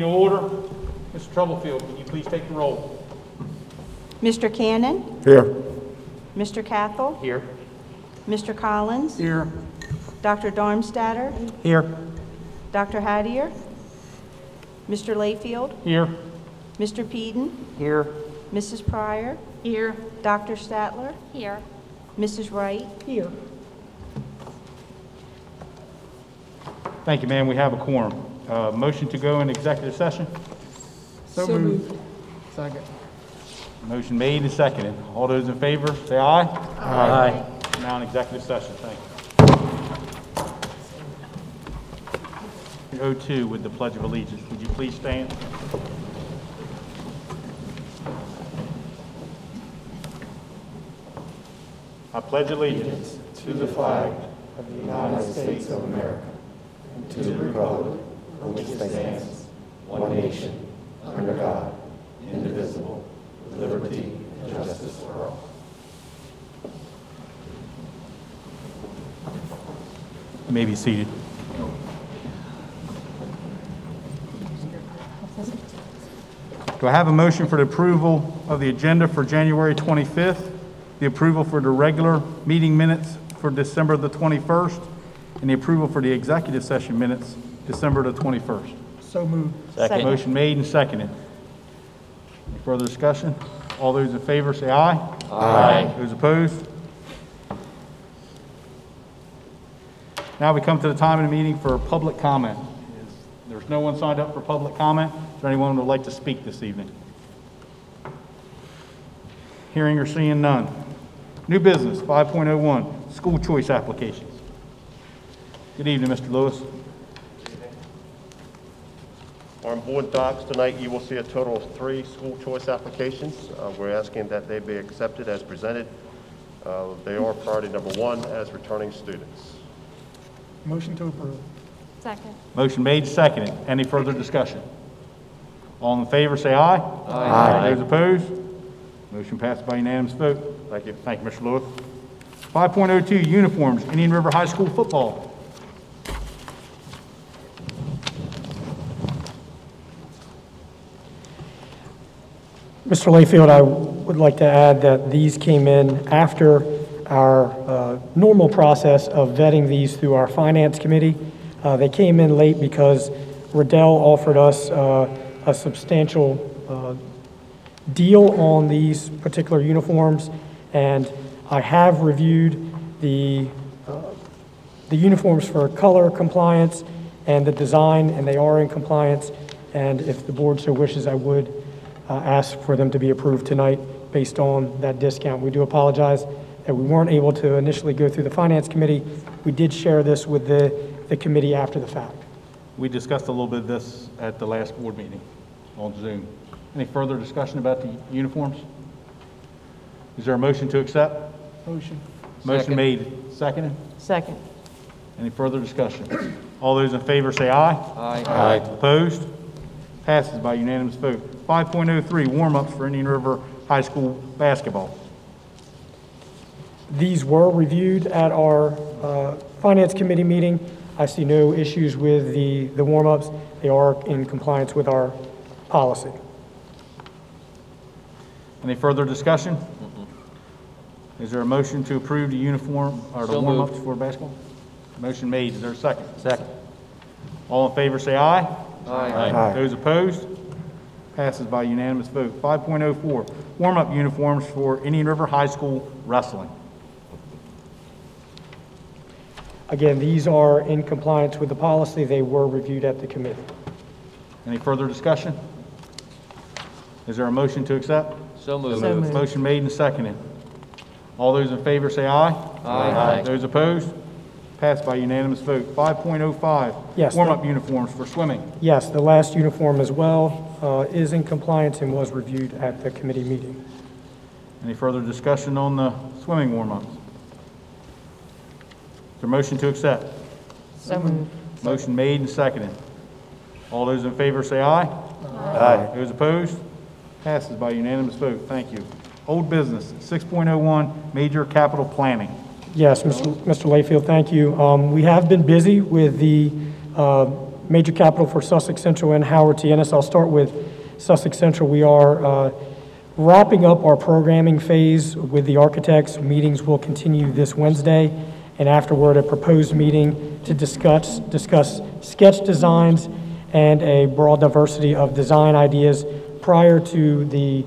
In order, Mr. Troublefield, would you please take the roll? Mr. Cannon? Here. Mr. Cathel? Here. Mr. Collins? Here. Dr. Darmstadter? Here. Dr. Hattier? Mr. Layfield? Here. Mr. Peden? Here. Mrs. Pryor? Here. Dr. Statler? Here. Mrs. Wright? Here. Thank you, ma'am. We have a quorum. Motion to go in executive session? So moved. Second. Motion made and seconded. All those in favor, say aye. Aye. Aye. Now in executive session. Thank you. 02 with the Pledge of Allegiance. Would you please stand? I pledge allegiance to the flag of the United States of America and to the republic for which it stands, one nation, under God, indivisible, with liberty and justice for all. You may be seated. Do I have a motion for the approval of the agenda for January 25th, the approval for the regular meeting minutes for December the 21st, and the approval for the executive session minutes December the 21st. So moved. Second. Motion made and seconded. Any further discussion? All those in favor say aye. Aye. Aye. Those opposed? Now we come to the time of the meeting for public comment. There's no one signed up for public comment. Is there anyone who would like to speak this evening? Hearing or seeing none. New business 5.01, school choice applications. Good evening, Mr. Lewis. On board docs tonight, you will see a total of 3 school choice applications. We're asking that they be accepted as presented. They are priority number 1 as returning students. Motion to approve. Second. Motion made, seconded. Any further discussion? All in favor, say aye. Aye. Aye. Those opposed? Motion passed by unanimous vote. Thank you. Thank you, Mr. Lewis. 5.02, uniforms, Indian River High School football. Mr. Layfield, I would like to add that these came in after our normal process of vetting these through our finance committee. They came in late because Riddell offered us a substantial deal on these particular uniforms, and I have reviewed the uniforms for color compliance and the design, and they are in compliance, and if the board so wishes, I would ask for them to be approved tonight based on that discount. We do apologize that we weren't able to initially go through the finance committee. We did share this with the committee after the fact. We discussed a little bit of this at the last board meeting on Zoom. Any further discussion about the uniforms? Is there a motion to accept? Motion. Motion made. Seconded? Second. Any further discussion? All those in favor say aye. Aye. Aye. Opposed? Passes by unanimous vote. 5.03, warm-ups for Indian River High School basketball. These were reviewed at our finance committee meeting. I see no issues with the warm-ups. They are in compliance with our policy. Any further discussion? Mm-hmm. Is there a motion to approve the uniform or the warm-ups for basketball? Motion made. Is there a second? Second. All in favor say aye. Aye. Aye. Aye. Those opposed? Passes by unanimous vote. 5.04, warm-up uniforms for Indian River High School wrestling. Again, these are in compliance with the policy. They were reviewed at the committee. Any further discussion? Is there a motion to accept? So moved. So moved. Motion made and seconded. All those in favor say aye. Aye. Aye. Those opposed? Passed by unanimous vote. 5.05, yes, warm-up uniforms for swimming. Yes, the last uniform as well is in compliance and was reviewed at the committee meeting. Any further discussion on the swimming warm-ups? Is there a motion to accept? So moved. Motion made and seconded. All those in favor say aye. Aye. Aye. Those opposed? Passes by unanimous vote. Thank you. Old business, 6.01, major capital planning. Yes, Mr. Layfield, thank you. We have been busy with the major capital for Sussex Central and Howard T. Ennis. I'll start with Sussex Central. We are wrapping up our programming phase with the architects. Meetings will continue this Wednesday, and afterward a proposed meeting to discuss sketch designs and a broad diversity of design ideas prior to the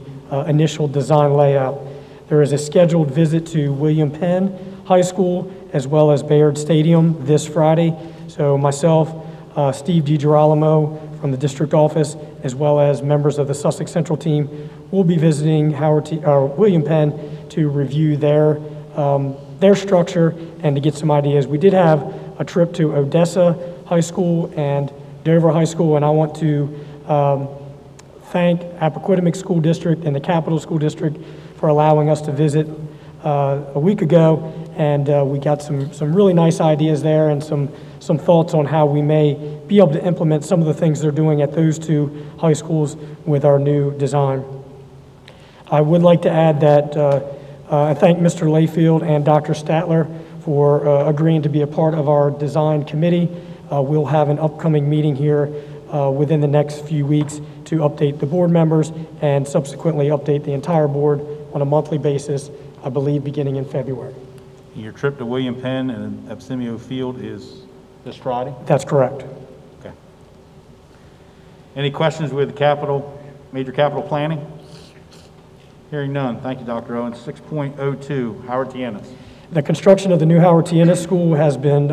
initial design layout. There is a scheduled visit to William Penn High School as well as Bayard Stadium this Friday. So myself, Steve DiGirolamo from the district office, as well as members of the Sussex Central team, will be visiting William Penn to review their structure and to get some ideas. We did have a trip to Odessa High School and Dover High School, and I want to thank Appoquinimink School District and the Capital School District for allowing us to visit a week ago, and we got some really nice ideas there and some thoughts on how we may be able to implement some of the things they're doing at those two high schools with our new design. I would like to add that I thank Mr. Layfield and Dr. Statler for agreeing to be a part of our design committee. We'll have an upcoming meeting here within the next few weeks to update the board members and subsequently update the entire board on a monthly basis, I believe beginning in February. Your trip to William Penn and Absemio Field is this Friday? That's correct. Okay. Any questions with the major capital planning? Hearing none. Thank you, Dr. Owens. 6.02, Howard T. Ennis. The construction of the new Howard T. Ennis School has been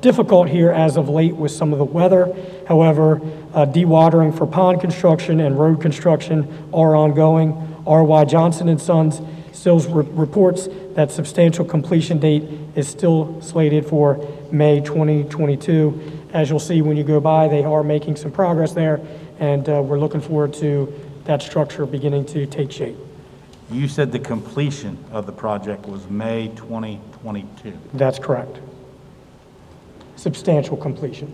difficult here as of late with some of the weather. However, dewatering for pond construction and road construction are ongoing. R.Y. Johnson and Sons still reports that substantial completion date is still slated for May 2022. As you'll see when you go by, they are making some progress there, and we're looking forward to that structure beginning to take shape. You said the completion of the project was May 2022. That's correct. Substantial completion.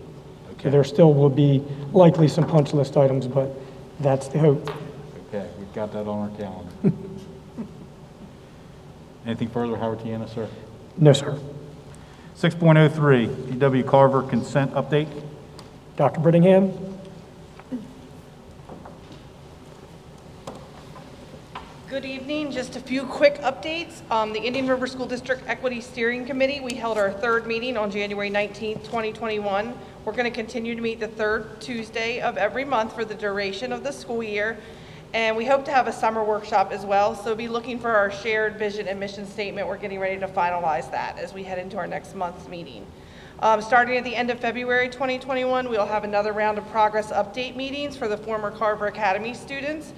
Okay. So there still will be likely some punch list items, but that's the hope. Okay, we've got that on our calendar. Anything further, Howard T. Ennis, sir? No, sir. 6.03, UW Carver consent update. Dr. Brittingham. Good evening. Just a few quick updates. The Indian River School District Equity Steering Committee, we held our third meeting on January 19th, 2021. We're going to continue to meet the third Tuesday of every month for the duration of the school year. And we hope to have a summer workshop as well. So be looking for our shared vision and mission statement. We're getting ready to finalize that as we head into our next month's meeting. Starting at the end of February 2021, we'll have another round of progress update meetings for the former Carver Academy students.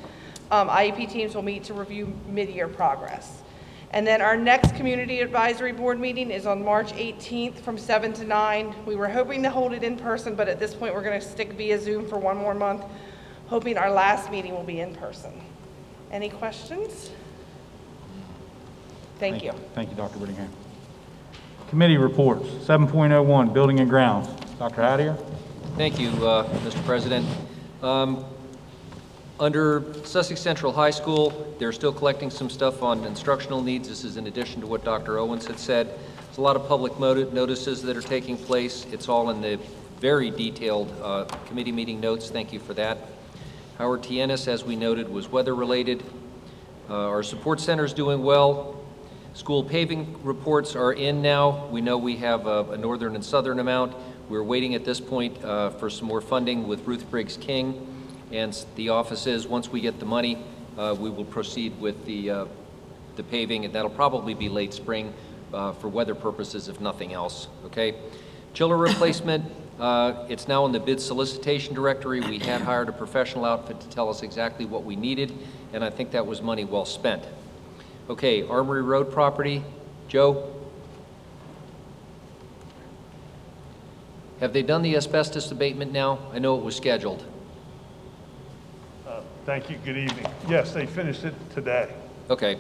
IEP teams will meet to review mid-year progress. And then our next community advisory board meeting is on March 18th from 7 to 9. We were hoping to hold it in person, but at this point we're going to stick via Zoom for one more month, hoping our last meeting will be in person. Any questions? Thank you. Thank you, Dr. Brittingham. Committee reports, 7.01, Building and Grounds. Dr. Hattier. Thank you, Mr. President. Under Sussex Central High School, they're still collecting some stuff on instructional needs. This is in addition to what Dr. Owens had said. There's a lot of public notices that are taking place. It's all in the very detailed committee meeting notes. Thank you for that. Howard T. Ennis, as we noted, was weather related. Our support center is doing well. School paving reports are in now. We know we have a northern and southern amount. We're waiting at this point for some more funding with Ruth Briggs King. And the office is, once we get the money, we will proceed with the paving, and that'll probably be late spring for weather purposes, if nothing else, okay? Chiller replacement, it's now in the bid solicitation directory. We had hired a professional outfit to tell us exactly what we needed, and I think that was money well spent. Okay, Armory Road property, Joe? Have they done the asbestos abatement now? I know it was scheduled. Thank you, good evening. Yes, they finished it today. Okay.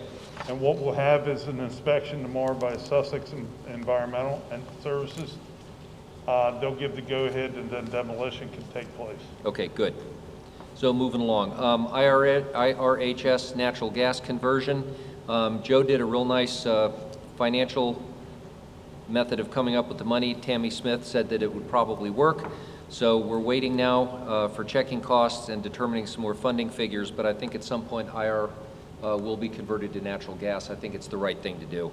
And what we'll have is an inspection tomorrow by Sussex Environmental and Services. They'll give the go-ahead and then demolition can take place. Okay, good. So moving along. IRHS natural gas conversion. Joe did a real nice financial method of coming up with the money. Tammy Smith said that it would probably work. So we're waiting now for checking costs and determining some more funding figures, but I think at some point IR will be converted to natural gas. I think it's the right thing to do.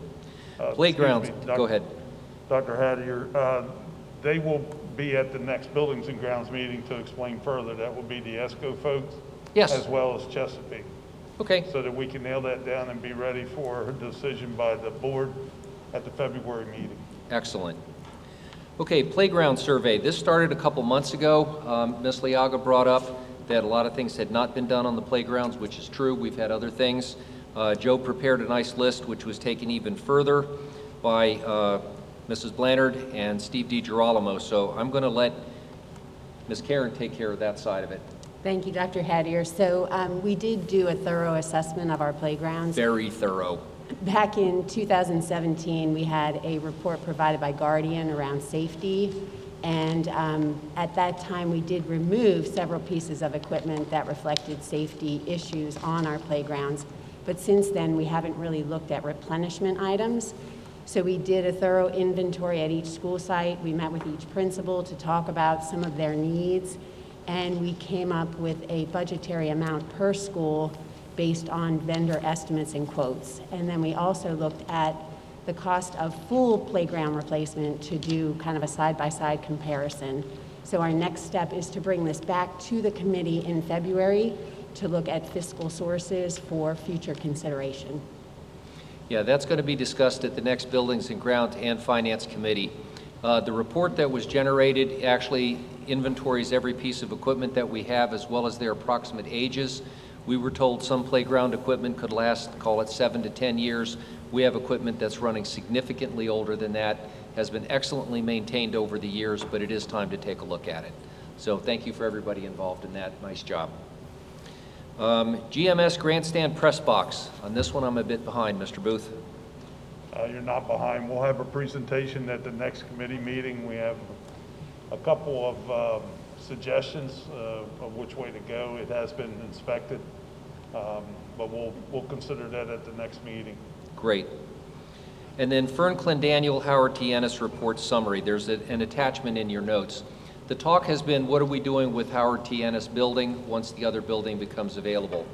Playgrounds, go ahead. Dr. Hattier, they will be at the next Buildings and Grounds meeting to explain further. That will be the ESCO folks, yes, as well as Chesapeake. Okay. So that we can nail that down and be ready for a decision by the board at the February meeting. Excellent. Okay, playground survey. This started a couple months ago. Ms. Liaga brought up that a lot of things had not been done on the playgrounds, which is true. We've had other things. Joe prepared a nice list, which was taken even further by Mrs. Blanchard and Steve DiGirolamo. So I'm going to let Ms. Karen take care of that side of it. Thank you, Dr. Hattier. So we did do a thorough assessment of our playgrounds. Very thorough. Back in 2017, we had a report provided by Guardian around safety. And at that time, we did remove several pieces of equipment that reflected safety issues on our playgrounds. But since then, we haven't really looked at replenishment items. So we did a thorough inventory at each school site. We met with each principal to talk about some of their needs. And we came up with a budgetary amount per school based on vendor estimates and quotes. And then we also looked at the cost of full playground replacement to do kind of a side-by-side comparison. So our next step is to bring this back to the committee in February to look at fiscal sources for future consideration. Yeah, that's going to be discussed at the next Buildings and Grounds and Finance Committee. The report that was generated actually inventories every piece of equipment that we have as well as their approximate ages. We were told some playground equipment could last, call it 7 to 10 years. We have equipment that's running significantly older than that, has been excellently maintained over the years, but it is time to take a look at it. So thank you for everybody involved in that. Nice job. GMS Grandstand Press Box. On this one, I'm a bit behind, Mr. Booth. You're not behind. We'll have a presentation at the next committee meeting. We have a couple of suggestions of which way to go. It has been inspected, but we'll consider that at the next meeting. Great. And then Fern Clendaniel, Howard T. Ennis report summary. There's an attachment in your notes. The talk has been, what are we doing with Howard T. Ennis building once the other building becomes available?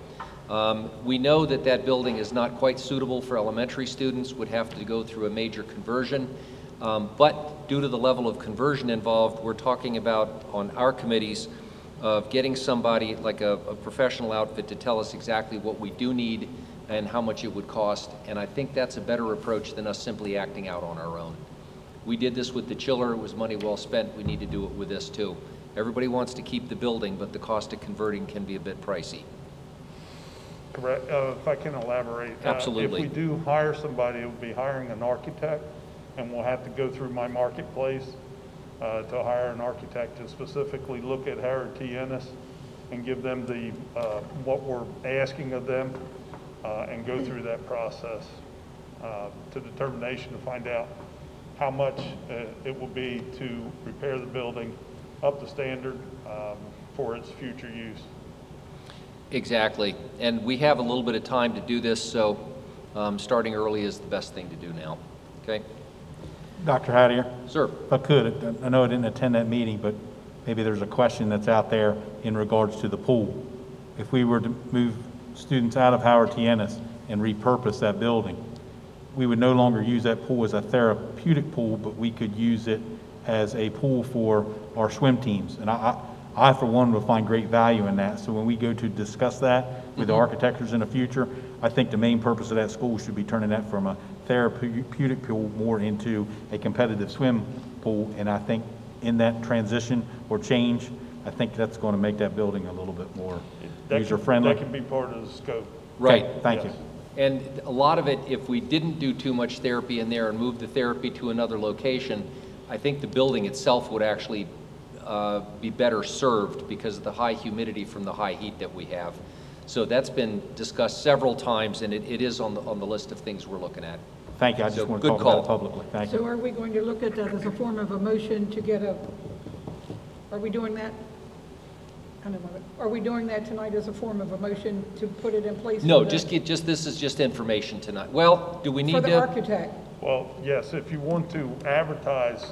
We know that that building is not quite suitable for elementary students, would have to go through a major conversion. But due to the level of conversion involved, we're talking about on our committees of getting somebody like a professional outfit to tell us exactly what we do need and how much it would cost. And I think that's a better approach than us simply acting out on our own. We did this with the chiller. It was money well spent. We need to do it with this too. Everybody wants to keep the building, but the cost of converting can be a bit pricey. Correct. If I can elaborate. Absolutely. If we do hire somebody, it would be hiring an architect. And we'll have to go through my marketplace to hire an architect to specifically look at Howard T. Ennis and give them the what we're asking of them and go through that process to determination to find out how much it will be to repair the building up to standard for its future use. Exactly, and we have a little bit of time to do this, so starting early is the best thing to do now, okay? Dr. Hattier? Sir. If I could, I know I didn't attend that meeting, but maybe there's a question that's out there in regards to the pool. If we were to move students out of Howard T. Ennis and repurpose that building, we would no longer use that pool as a therapeutic pool, but we could use it as a pool for our swim teams. And I for one, would find great value in that. So when we go to discuss that with the architects in the future, I think the main purpose of that school should be turning that from a therapeutic pool more into a competitive swim pool. And I think in that transition or change, I think that's going to make that building a little bit more user-friendly. That can be part of the scope. Right. Okay, thank you. And a lot of it, if we didn't do too much therapy in there and move the therapy to another location, I think the building itself would actually be better served because of the high humidity from the high heat that we have. So that's been discussed several times, and it is on the list of things we're looking at. Thank you. I just want to talk about it publicly. Thank you. So are we going to look at that as a form of a motion to get a... Are we doing that? I don't know. Are we doing that tonight as a form of a motion to put it in place? No, this is just information tonight. Well, do we need to... For the architect. Well, yes, if you want to advertise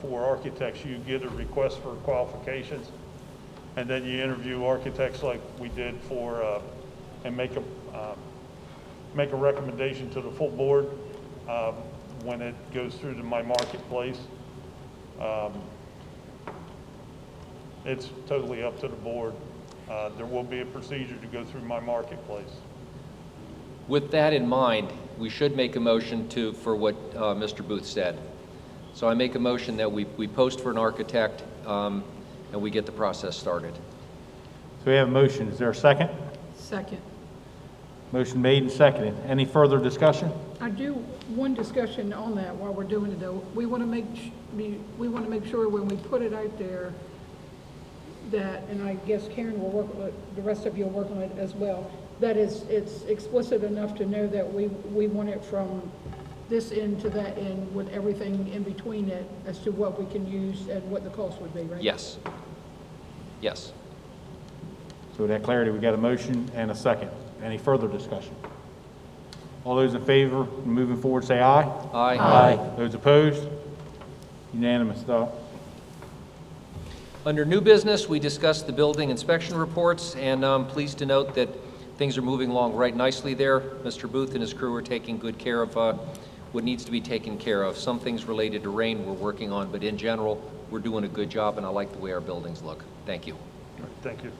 for architects, you get a request for qualifications, and then you interview architects like we did for, and make a recommendation to the full board when it goes through to my marketplace. It's totally up to the board. There will be a procedure to go through my marketplace. With that in mind, we should make a motion for what Mr. Booth said. So I make a motion that we post for an architect and we get the process started. So we have a motion. Is there a second? Second. Motion made and seconded. Any further discussion? I do one discussion on that while we're doing it though. We want to make sure when we put it out there that, and I guess Karen will work with it, the rest of you will work on it as well, that is, it's explicit enough to know that we want it from this end to that end with everything in between it as to what we can use and what the cost would be, right? Yes. Yes. So with that clarity, we got a motion and a second. Any further discussion? All those in favor, moving forward, say aye. Aye. Aye. Aye. Those opposed? Unanimous, though. Under new business, we discussed the building inspection reports, and I'm pleased to note that things are moving along right nicely there. Mr. Booth and his crew are taking good care of what needs to be taken care of. Some things related to rain we're working on, but in general, we're doing a good job, and I like the way our buildings look. Thank you. Thank you.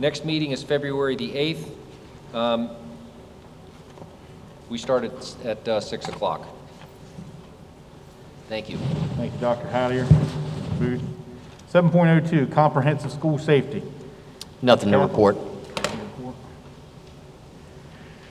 Next meeting is February the 8th. We start at 6 o'clock. Thank you. Thank you, Dr. Hattier. Booth. 7.02, comprehensive school safety. Nothing to report.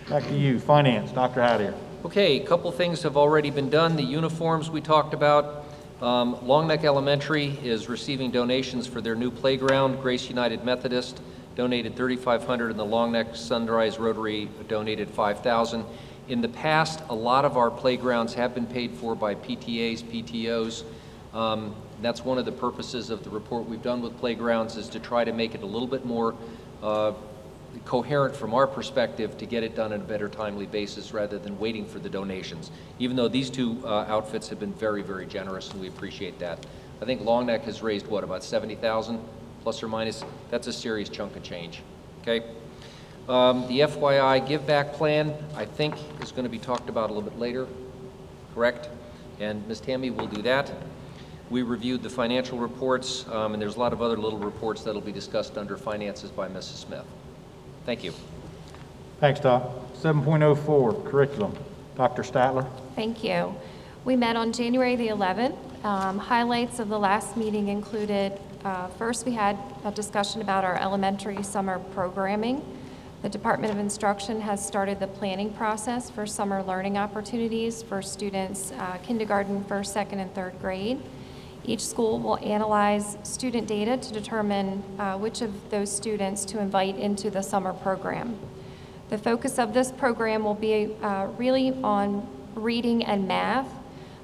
Back to you, finance, Dr. Hattier. Okay, a couple things have already been done. The uniforms we talked about. Long Neck Elementary is receiving donations for their new playground. Grace United Methodist donated $3,500 and the Long Neck Sunrise Rotary donated $5,000. In the past, a lot of our playgrounds have been paid for by PTAs, PTOs. That's one of the purposes of the report we've done with playgrounds is to try to make it a little bit more coherent from our perspective to get it done on a better timely basis rather than waiting for the donations, even though these two outfits have been very, very generous and we appreciate that. I think Long Neck has raised, what, about $70,000 plus or minus? That's a serious chunk of change, okay? The FYI give back plan, I think, is going to be talked about a little bit later, correct? And Ms. Tammy will do that. We reviewed the financial reports, and there's a lot of other little reports that'll be discussed under finances by Mrs. Smith. Thank you. Thanks, Doc. 7.04, curriculum. Dr. Statler. Thank you. We met on January the 11th. Highlights of the last meeting included, first we had a discussion about our elementary summer programming. The Department of Instruction has started the planning process for summer learning opportunities for students kindergarten, first, second, and third grade. Each school will analyze student data to determine which of those students to invite into the summer program. The focus of this program will be really on reading and math,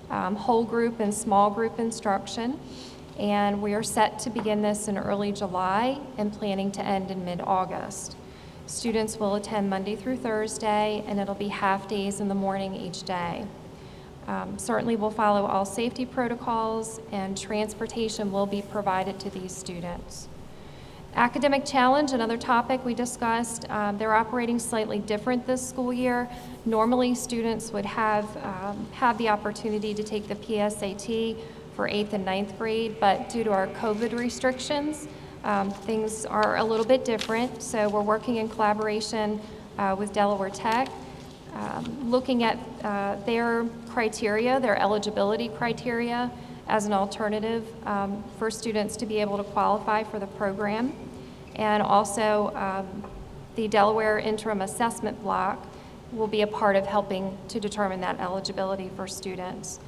whole group and small group instruction, and we are set to begin this in early July and planning to end in mid-August. Students will attend Monday through Thursday, and it'll be half days in the morning each day. Certainly we'll follow all safety protocols and transportation will be provided to these students. Academic challenge, another topic we discussed, they're operating slightly different this school year. Normally students would have the opportunity to take the PSAT for 8th and 9th grade, but due to our COVID restrictions, things are a little bit different. So we're working in collaboration with Delaware Tech. Looking at their criteria, their eligibility criteria as an alternative for students to be able to qualify for the program. And also the Delaware interim assessment block will be a part of helping to determine that eligibility for students.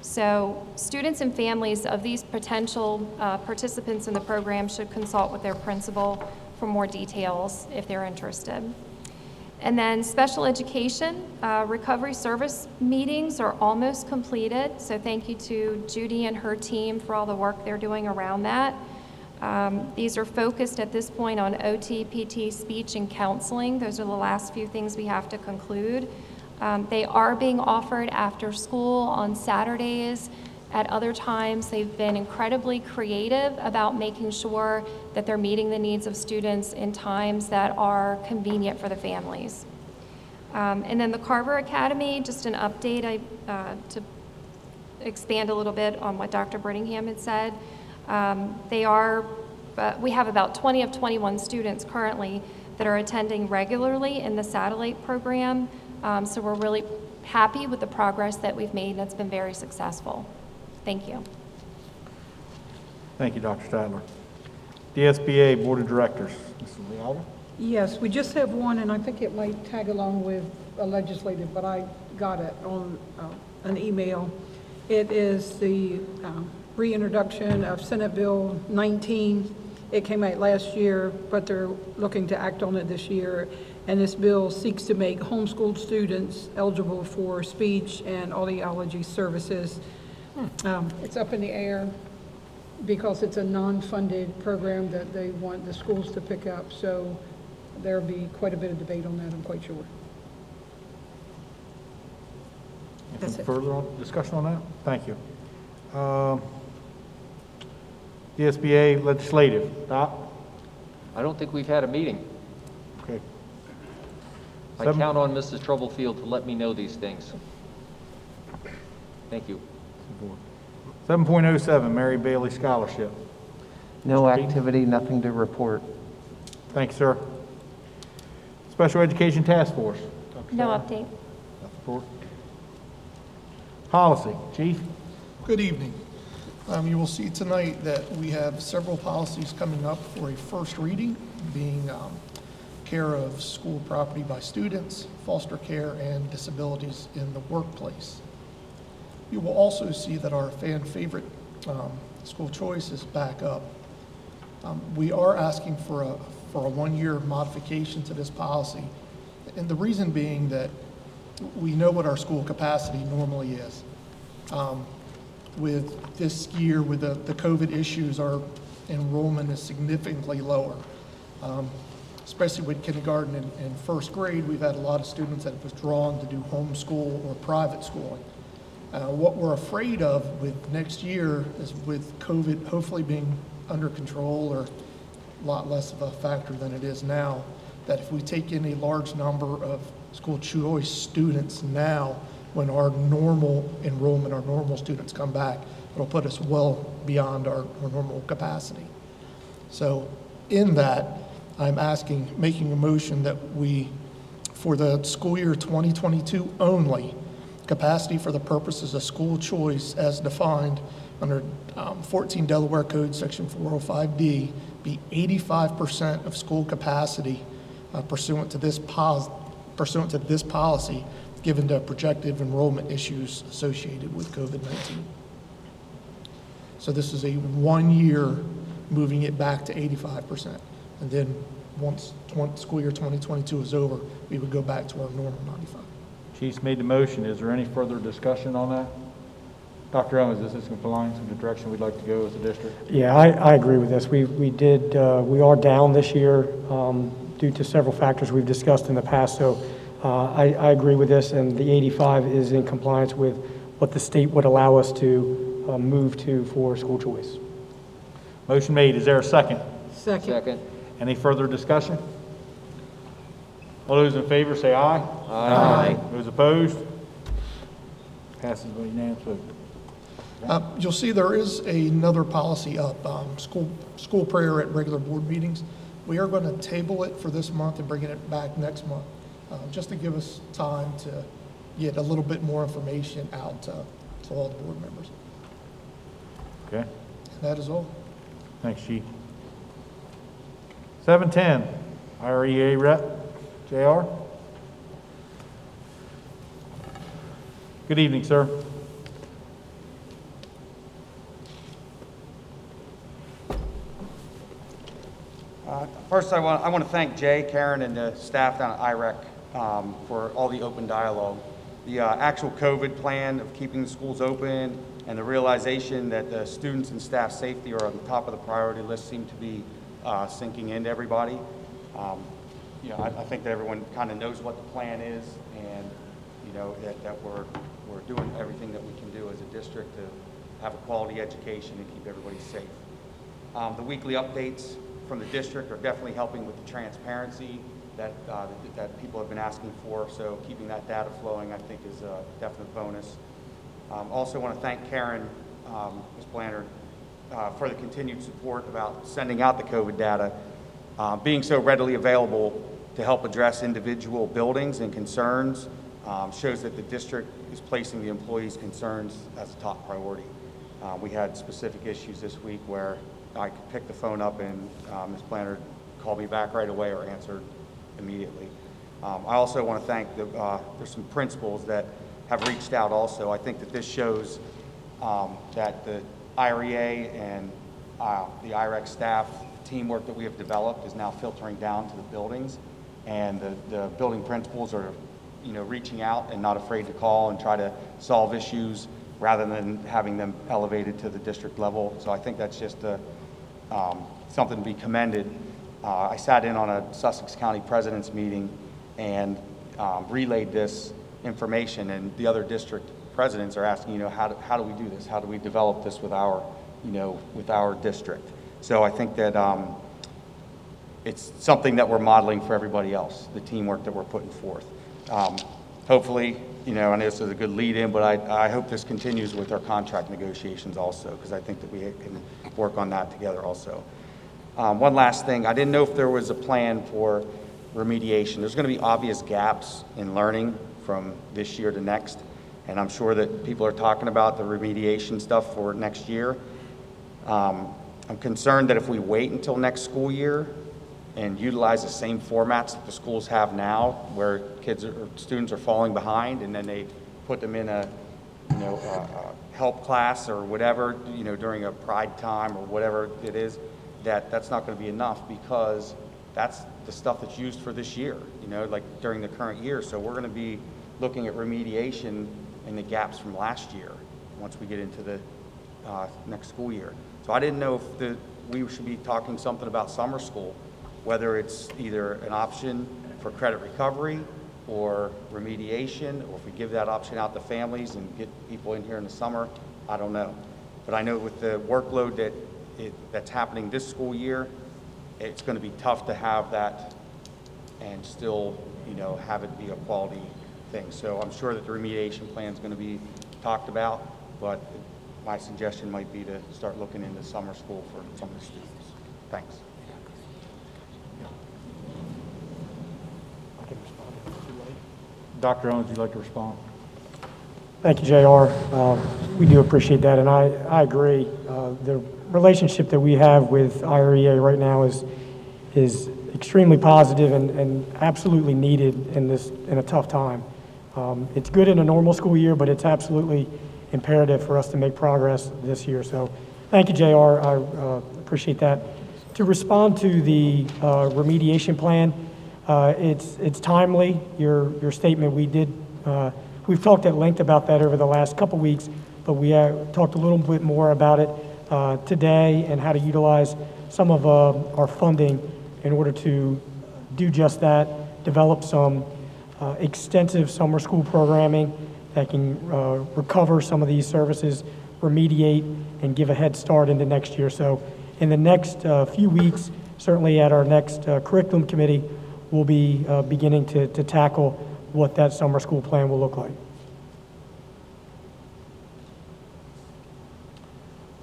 So students and families of these potential participants in the program should consult with their principal for more details if they're interested. And then special education, recovery service meetings are almost completed. So thank you to Judy and her team for all the work they're doing around that. These are focused at this point on OT, PT, speech, and counseling. Those are the last few things we have to conclude. They are being offered after school on Saturdays. At other times, they've been incredibly creative about making sure that they're meeting the needs of students in times that are convenient for the families. And then the Carver Academy, just an update to expand a little bit on what Dr. Brittingham had said. We have about 20 of 21 students currently that are attending regularly in the satellite program. So we're really happy with the progress that we've made, and it's been very successful. Thank you. Thank you, Dr. Statler. DSBA Board of Directors, Mr. Lealda. Yes, we just have one, and I think it might tag along with a legislative, but I got it on an email. It is the reintroduction of Senate Bill 19. It came out last year, but they're looking to act on it this year. And this bill seeks to make homeschooled students eligible for speech and audiology services. It's up in the air because it's a non-funded program that they want the schools to pick up. So there'll be quite a bit of debate on that, I'm quite sure. Anything further on discussion on that? Thank you. DSBA legislative, Doc? I don't think we've had a meeting. Okay. I count on Mrs. Troublefield to let me know these things. Thank you. 7.07, Mary Bailey Scholarship. No activity, nothing to report. Thanks, sir. Special Education Task Force. Dr. No update. Report. Policy, Chief. Good evening. You will see tonight that we have several policies coming up for a first reading, being care of school property by students, foster care, and disabilities in the workplace. You will also see that our fan favorite school choice is back up. We are asking for a one-year modification to this policy, and the reason being that we know what our school capacity normally is. With this year, with the COVID issues, our enrollment is significantly lower, especially with kindergarten and first grade. We've had a lot of students that was drawn to do homeschool or private schooling. What we're afraid of with next year is with COVID hopefully being under control or a lot less of a factor than it is now, that if we take in a large number of school choice students now, when our normal enrollment, our normal students come back, it'll put us well beyond our normal capacity. So in that, I'm making a motion that we, for the school year 2022 only, capacity for the purposes of school choice as defined under 14 Delaware Code Section 405D be 85% of school capacity pursuant to this policy, given the projected enrollment issues associated with COVID-19. So this is a 1 year, moving it back to 85%. And then once school year 2022 is over, we would go back to our normal 95%. Chief's made the motion. Is there any further discussion on that? Dr. Owens, is this compliance with the direction we'd like to go as a district? Yeah, I agree with this. We are down this year due to several factors we've discussed in the past. So I agree with this, and the 85 is in compliance with what the state would allow us to move to for school choice. Motion made. Is there a second? Second. Any further discussion? All those in favor say aye. Aye. Those opposed? Passes by unanimous vote. You'll see there is another policy up, school prayer at regular board meetings. We are going to table it for this month and bring it back next month, just to give us time to get a little bit more information out to all the board members. Okay. And that is all. Thanks, Chief. 710, IREA rep. JR? Good evening, sir. First, I want to thank Jay, Karen, and the staff down at IREC for all the open dialogue. The actual COVID plan of keeping the schools open and the realization that the students and staff safety are on the top of the priority list seem to be sinking into everybody. I think that everyone kind of knows what the plan is, and you know, that we're doing everything that we can do as a district to have a quality education and keep everybody safe. The weekly updates from the district are definitely helping with the transparency that people have been asking for, so keeping that data flowing, I think, is a definite bonus. Also want to thank Karen, Ms. Blanchard, for the continued support about sending out the COVID data, being so readily available to help address individual buildings and concerns, shows that the district is placing the employees' concerns as a top priority. We had specific issues this week where I could pick the phone up and Ms. Blanchard called me back right away or answered immediately. I also want to thank there's some principals that have reached out also. I think that this shows that the IREA and the IREC staff, the teamwork that we have developed is now filtering down to the buildings, and the building principals are, you know, reaching out and not afraid to call and try to solve issues rather than having them elevated to the district level. So I think that's just something to be commended. I sat in on a Sussex County President's meeting and relayed this information, and the other district presidents are asking, you know, how do we do this? How do we develop this with our, you know, with our district? So I think that it's something that we're modeling for everybody else, the teamwork that we're putting forth. Hopefully, you know, and this is a good lead in, but I hope this continues with our contract negotiations also, because I think that we can work on that together also. One last thing, I didn't know if there was a plan for remediation. There's going to be obvious gaps in learning from this year to next, and I'm sure that people are talking about the remediation stuff for next year. I'm concerned that if we wait until next school year and utilize the same formats that the schools have now, where students are falling behind and then they put them in a, you know, a help class or whatever, you know, during a pride time or whatever it is, that's not going to be enough, because that's the stuff that's used for this year, you know, like during the current year. So we're going to be looking at remediation and the gaps from last year once we get into the next school year. So I didn't know if we should be talking something about summer school, whether it's either an option for credit recovery or remediation, or if we give that option out to families and get people in here in the summer, I don't know. But I know with the workload that's happening this school year, it's going to be tough to have that and still, you know, have it be a quality thing. So I'm sure that the remediation plan is going to be talked about, but my suggestion might be to start looking into summer school for some of the students. Thanks. I can respond if you'd like. Dr. Owens, would you like to respond? Thank you, JR. We do appreciate that, and I agree. The relationship that we have with IREA right now is extremely positive and absolutely needed in a tough time. It's good in a normal school year, but it's absolutely imperative for us to make progress this year. So thank you, JR. I appreciate that. To respond to the remediation plan, it's timely. Your statement, we've talked at length about that over the last couple weeks, but we talked a little bit more about it today and how to utilize some of our funding in order to do just that, develop some extensive summer school programming that can recover some of these services, remediate, and give a head start into next year. So in the next few weeks, certainly at our next curriculum committee, we'll be beginning to tackle what that summer school plan will look like.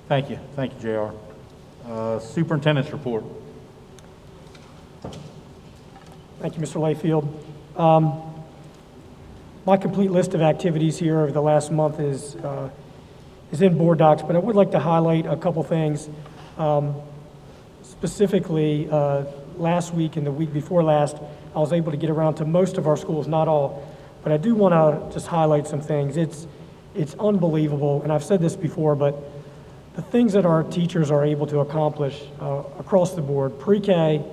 Thank you, JR. Superintendent's report. Thank you, Mr. Layfield. My complete list of activities here over the last month is in board docs, but I would like to highlight a couple things. Specifically, last week and the week before last, I was able to get around to most of our schools, not all, but I do want to just highlight some things. It's unbelievable, and I've said this before, but the things that our teachers are able to accomplish across the board, pre-K,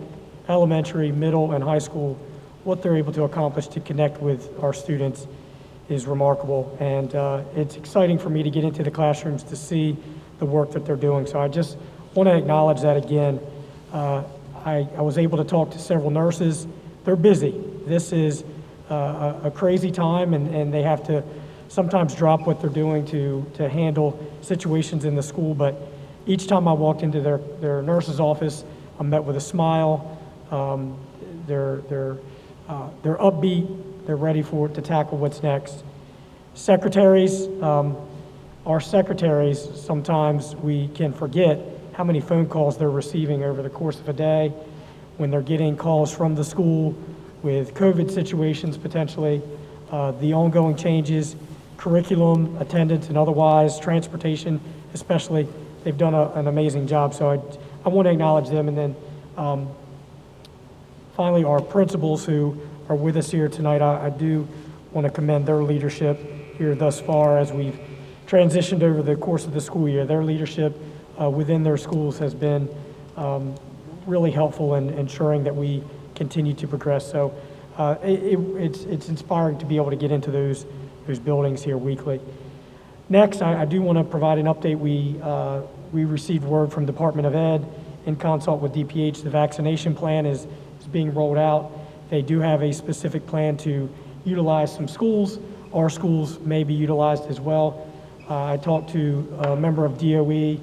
elementary, middle, and high school, what they're able to accomplish to connect with our students is remarkable. And it's exciting for me to get into the classrooms to see the work that they're doing. So I just want to acknowledge that again. I was able to talk to several nurses. They're busy. This is a crazy time, and they have to sometimes drop what they're doing to handle situations in the school. But each time I walked into their nurse's office, I'm met with a smile. They're upbeat. They're ready for it to tackle what's next. Secretaries, our secretaries, sometimes we can forget how many phone calls they're receiving over the course of a day, when they're getting calls from the school with COVID situations potentially, the ongoing changes, curriculum, attendance, and otherwise, transportation especially. They've done an amazing job, so I want to acknowledge them. And then finally, our principals who are with us here tonight, I do want to commend their leadership here thus far as we've transitioned over the course of the school year. Their leadership within their schools has been really helpful in ensuring that we continue to progress. So it's inspiring to be able to get into those buildings here weekly. Next, I do want to provide an update. We received word from Department of Ed in consult with DPH. The vaccination plan is being rolled out. They do have a specific plan to utilize some schools. Our schools may be utilized as well. I talked to a member of DOE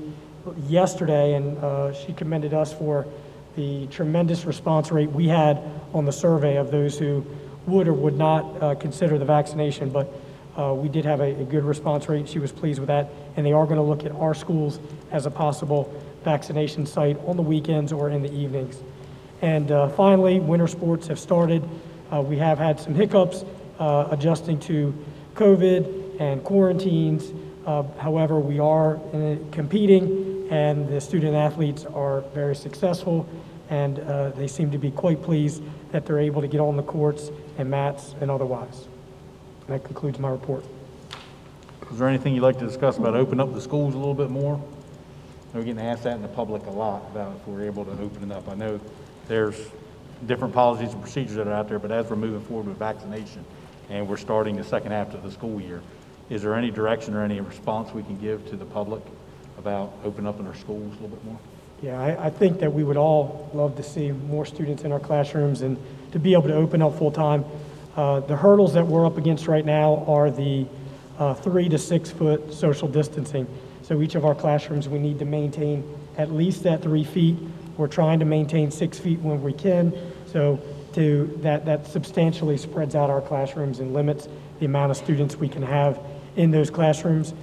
yesterday, and she commended us for the tremendous response rate we had on the survey of those who would or would not consider the vaccination, but we did have a good response rate. She was pleased with that, and they are going to look at our schools as a possible vaccination site on the weekends or in the evenings. And finally, winter sports have started. We have had some hiccups adjusting to COVID and quarantines. However, we are competing, and the student athletes are very successful, and they seem to be quite pleased that they're able to get on the courts and mats and otherwise. That concludes my report. Is there anything you'd like to discuss about opening up the schools a little bit more? We're getting asked that in the public a lot about if we're able to open it up. I know there's different policies and procedures that are out there, but as we're moving forward with vaccination and we're starting the second half of the school year, is there any direction or any response we can give to the public about opening up in our schools a little bit more? Yeah, I think that we would all love to see more students in our classrooms and to be able to open up full time. The hurdles that we're up against right now are the 3 to 6 foot social distancing. So each of our classrooms, we need to maintain at least that 3 feet. We're trying to maintain 6 feet when we can. So that substantially spreads out our classrooms and limits the amount of students we can have in those classrooms.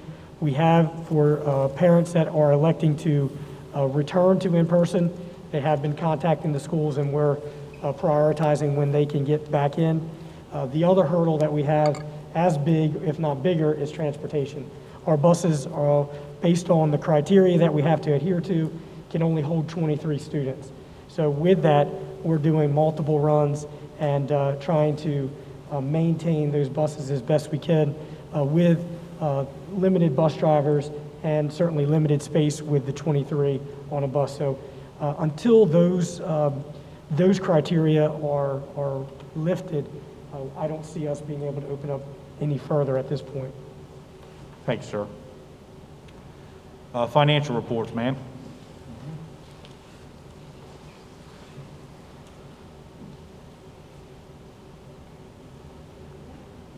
We have, for parents that are electing to return to in-person, they have been contacting the schools, and we're prioritizing when they can get back in. The other hurdle that we have, as big, if not bigger, is transportation. Our buses are, based on the criteria that we have to adhere to, can only hold 23 students. So with that, we're doing multiple runs and trying to maintain those buses as best we can with limited bus drivers and certainly limited space with the 23 on a bus. So until those criteria are lifted, I don't see us being able to open up any further at this point. Thanks, sir. Financial reports, ma'am.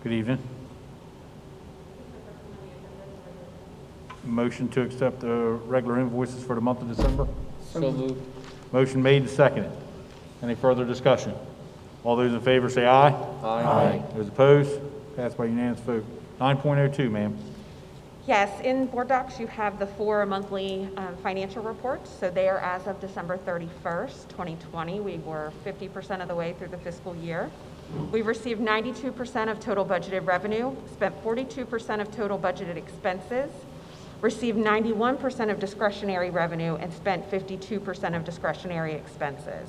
Good evening. Motion to accept the regular invoices for the month of December. So moved. Motion made and seconded. Any further discussion? All those in favor say aye. Aye. Those opposed? Passed by unanimous vote. 9.02, ma'am. Yes, in board docs you have the 4 monthly financial reports. So they are as of December 31st, 2020. We were 50% of the way through the fiscal year. We've received 92% of total budgeted revenue, spent 42% of total budgeted expenses, received 91% of discretionary revenue, and spent 52% of discretionary expenses.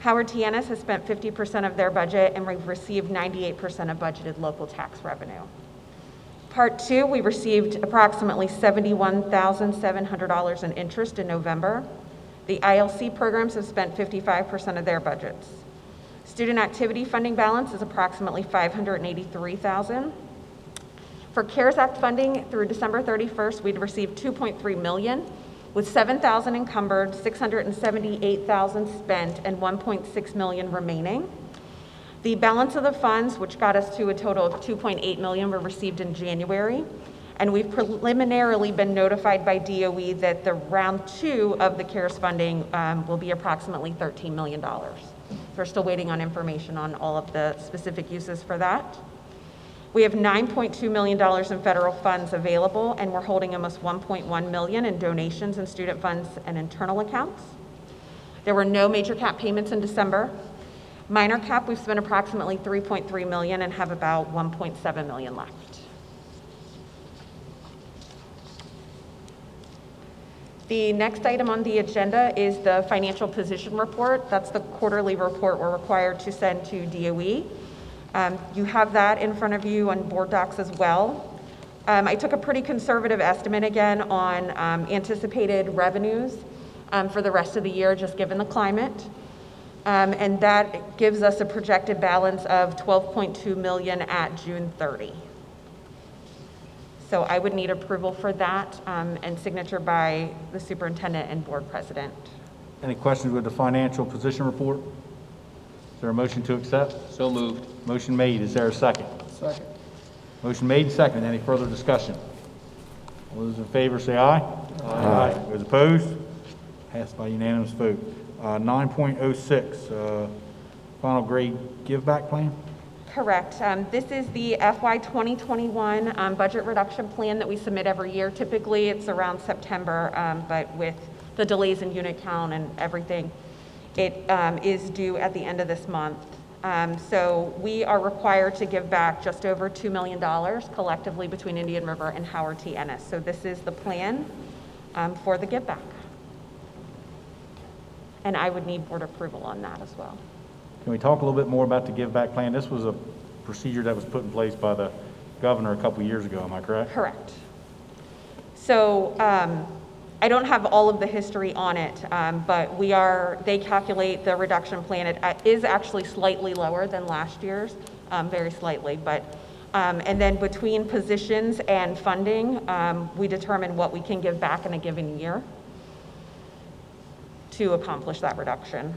Howard T. Ennis has spent 50% of their budget, and we've received 98% of budgeted local tax revenue. Part 2, we received approximately $71,700 in interest in November. The ILC programs have spent 55% of their budgets. Student activity funding balance is approximately $583,000. For CARES Act funding through December 31st, we'd received $2.3 million, with $7,000 encumbered, $678,000 spent, and $1.6 million remaining. The balance of the funds, which got us to a total of $2.8 million, were received in January. And we've preliminarily been notified by DOE that the round two of the CARES funding will be approximately $13 million. So we're still waiting on information on all of the specific uses for that. We have $9.2 million in federal funds available, and we're holding almost $1.1 million in donations and student funds and internal accounts. There were no major cap payments in December. Minor cap, we've spent approximately $3.3 million and have about $1.7 million left. The next item on the agenda is the financial position report. That's the quarterly report we're required to send to DOE. You have that in front of you on board docs as well. I took a pretty conservative estimate again on anticipated revenues for the rest of the year, just given the climate. And that gives us a projected balance of $12.2 million at June 30. So I would need approval for that and signature by the superintendent and board president. Any questions with the financial position report? Is there a motion to accept? So moved. Motion made. Is there a second? Second. Motion made, second. Any further discussion? All those in favor say aye. Aye. Aye. Those opposed? Passed by unanimous vote. 9.06, final grade give back plan? Correct. This is the FY 2021 budget reduction plan that we submit every year. Typically it's around September, but with the delays in unit count and everything, it is due at the end of this month. So we are required to give back just over $2 million collectively between Indian River and Howard T. Ennis. So this is the plan for the give back. And I would need board approval on that as well. Can we talk a little bit more about the give back plan? This was a procedure that was put in place by the governor a couple years ago, am I correct? Correct. So I don't have all of the history on it, but they calculate the reduction plan. It is actually slightly lower than last year's, very slightly, but, and then between positions and funding, we determine what we can give back in a given year to accomplish that reduction.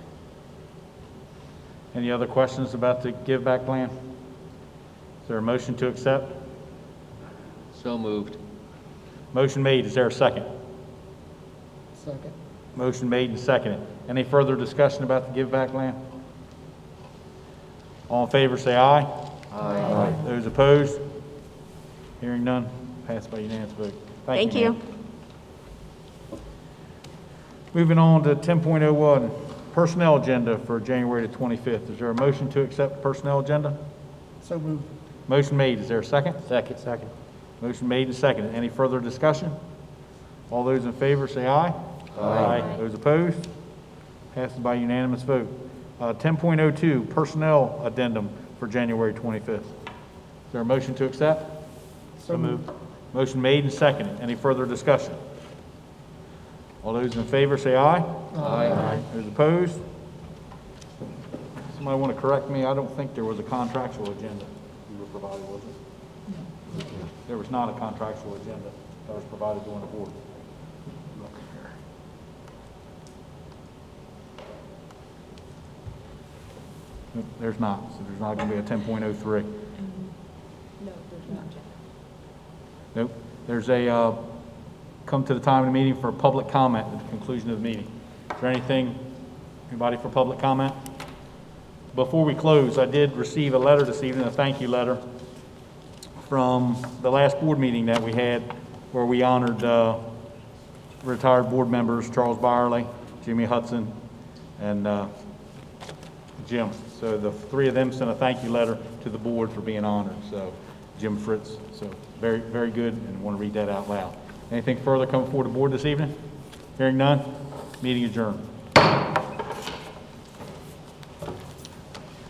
Any other questions about the give back plan? Is there a motion to accept? So moved. Motion made. Is there a second? Second. Motion made and seconded. Any further discussion about the give back plan? All in favor say aye. Aye. Aye. Those opposed? Hearing none. Passed by unanimous vote. Thank you. Moving on to 10.01, personnel agenda for January the 25th. Is there a motion to accept personnel agenda? So moved. Motion made. Is there a second? Second. Second. Motion made and seconded. Any further discussion? All those in favor say aye. Aye. Aye. Those opposed? Passes by unanimous vote. 10.02, personnel addendum for January 25th. Is there a motion to accept? So moved. Motion made and seconded. Any further discussion? All those in favor say aye. Aye. Aye. Those opposed? Somebody want to correct me? I don't think there was a contractual agenda you were provided, was it? No. There was not a contractual agenda that was provided during the board. There's not, so there's not going to be a 10.03. No, there's not. Nope. There's a... come to the time of the meeting for public comment at the conclusion of the meeting. Is there anything, anybody for public comment? Before we close, I did receive a letter this evening, a thank you letter from the last board meeting that we had where we honored retired board members, Charles Byerly, Jimmy Hudson, and Jim. So the three of them sent a thank you letter to the board for being honored. So Jim Fritz, so very, very good, and want to read that out loud. Anything further coming forward to board this evening? Hearing none, meeting adjourned.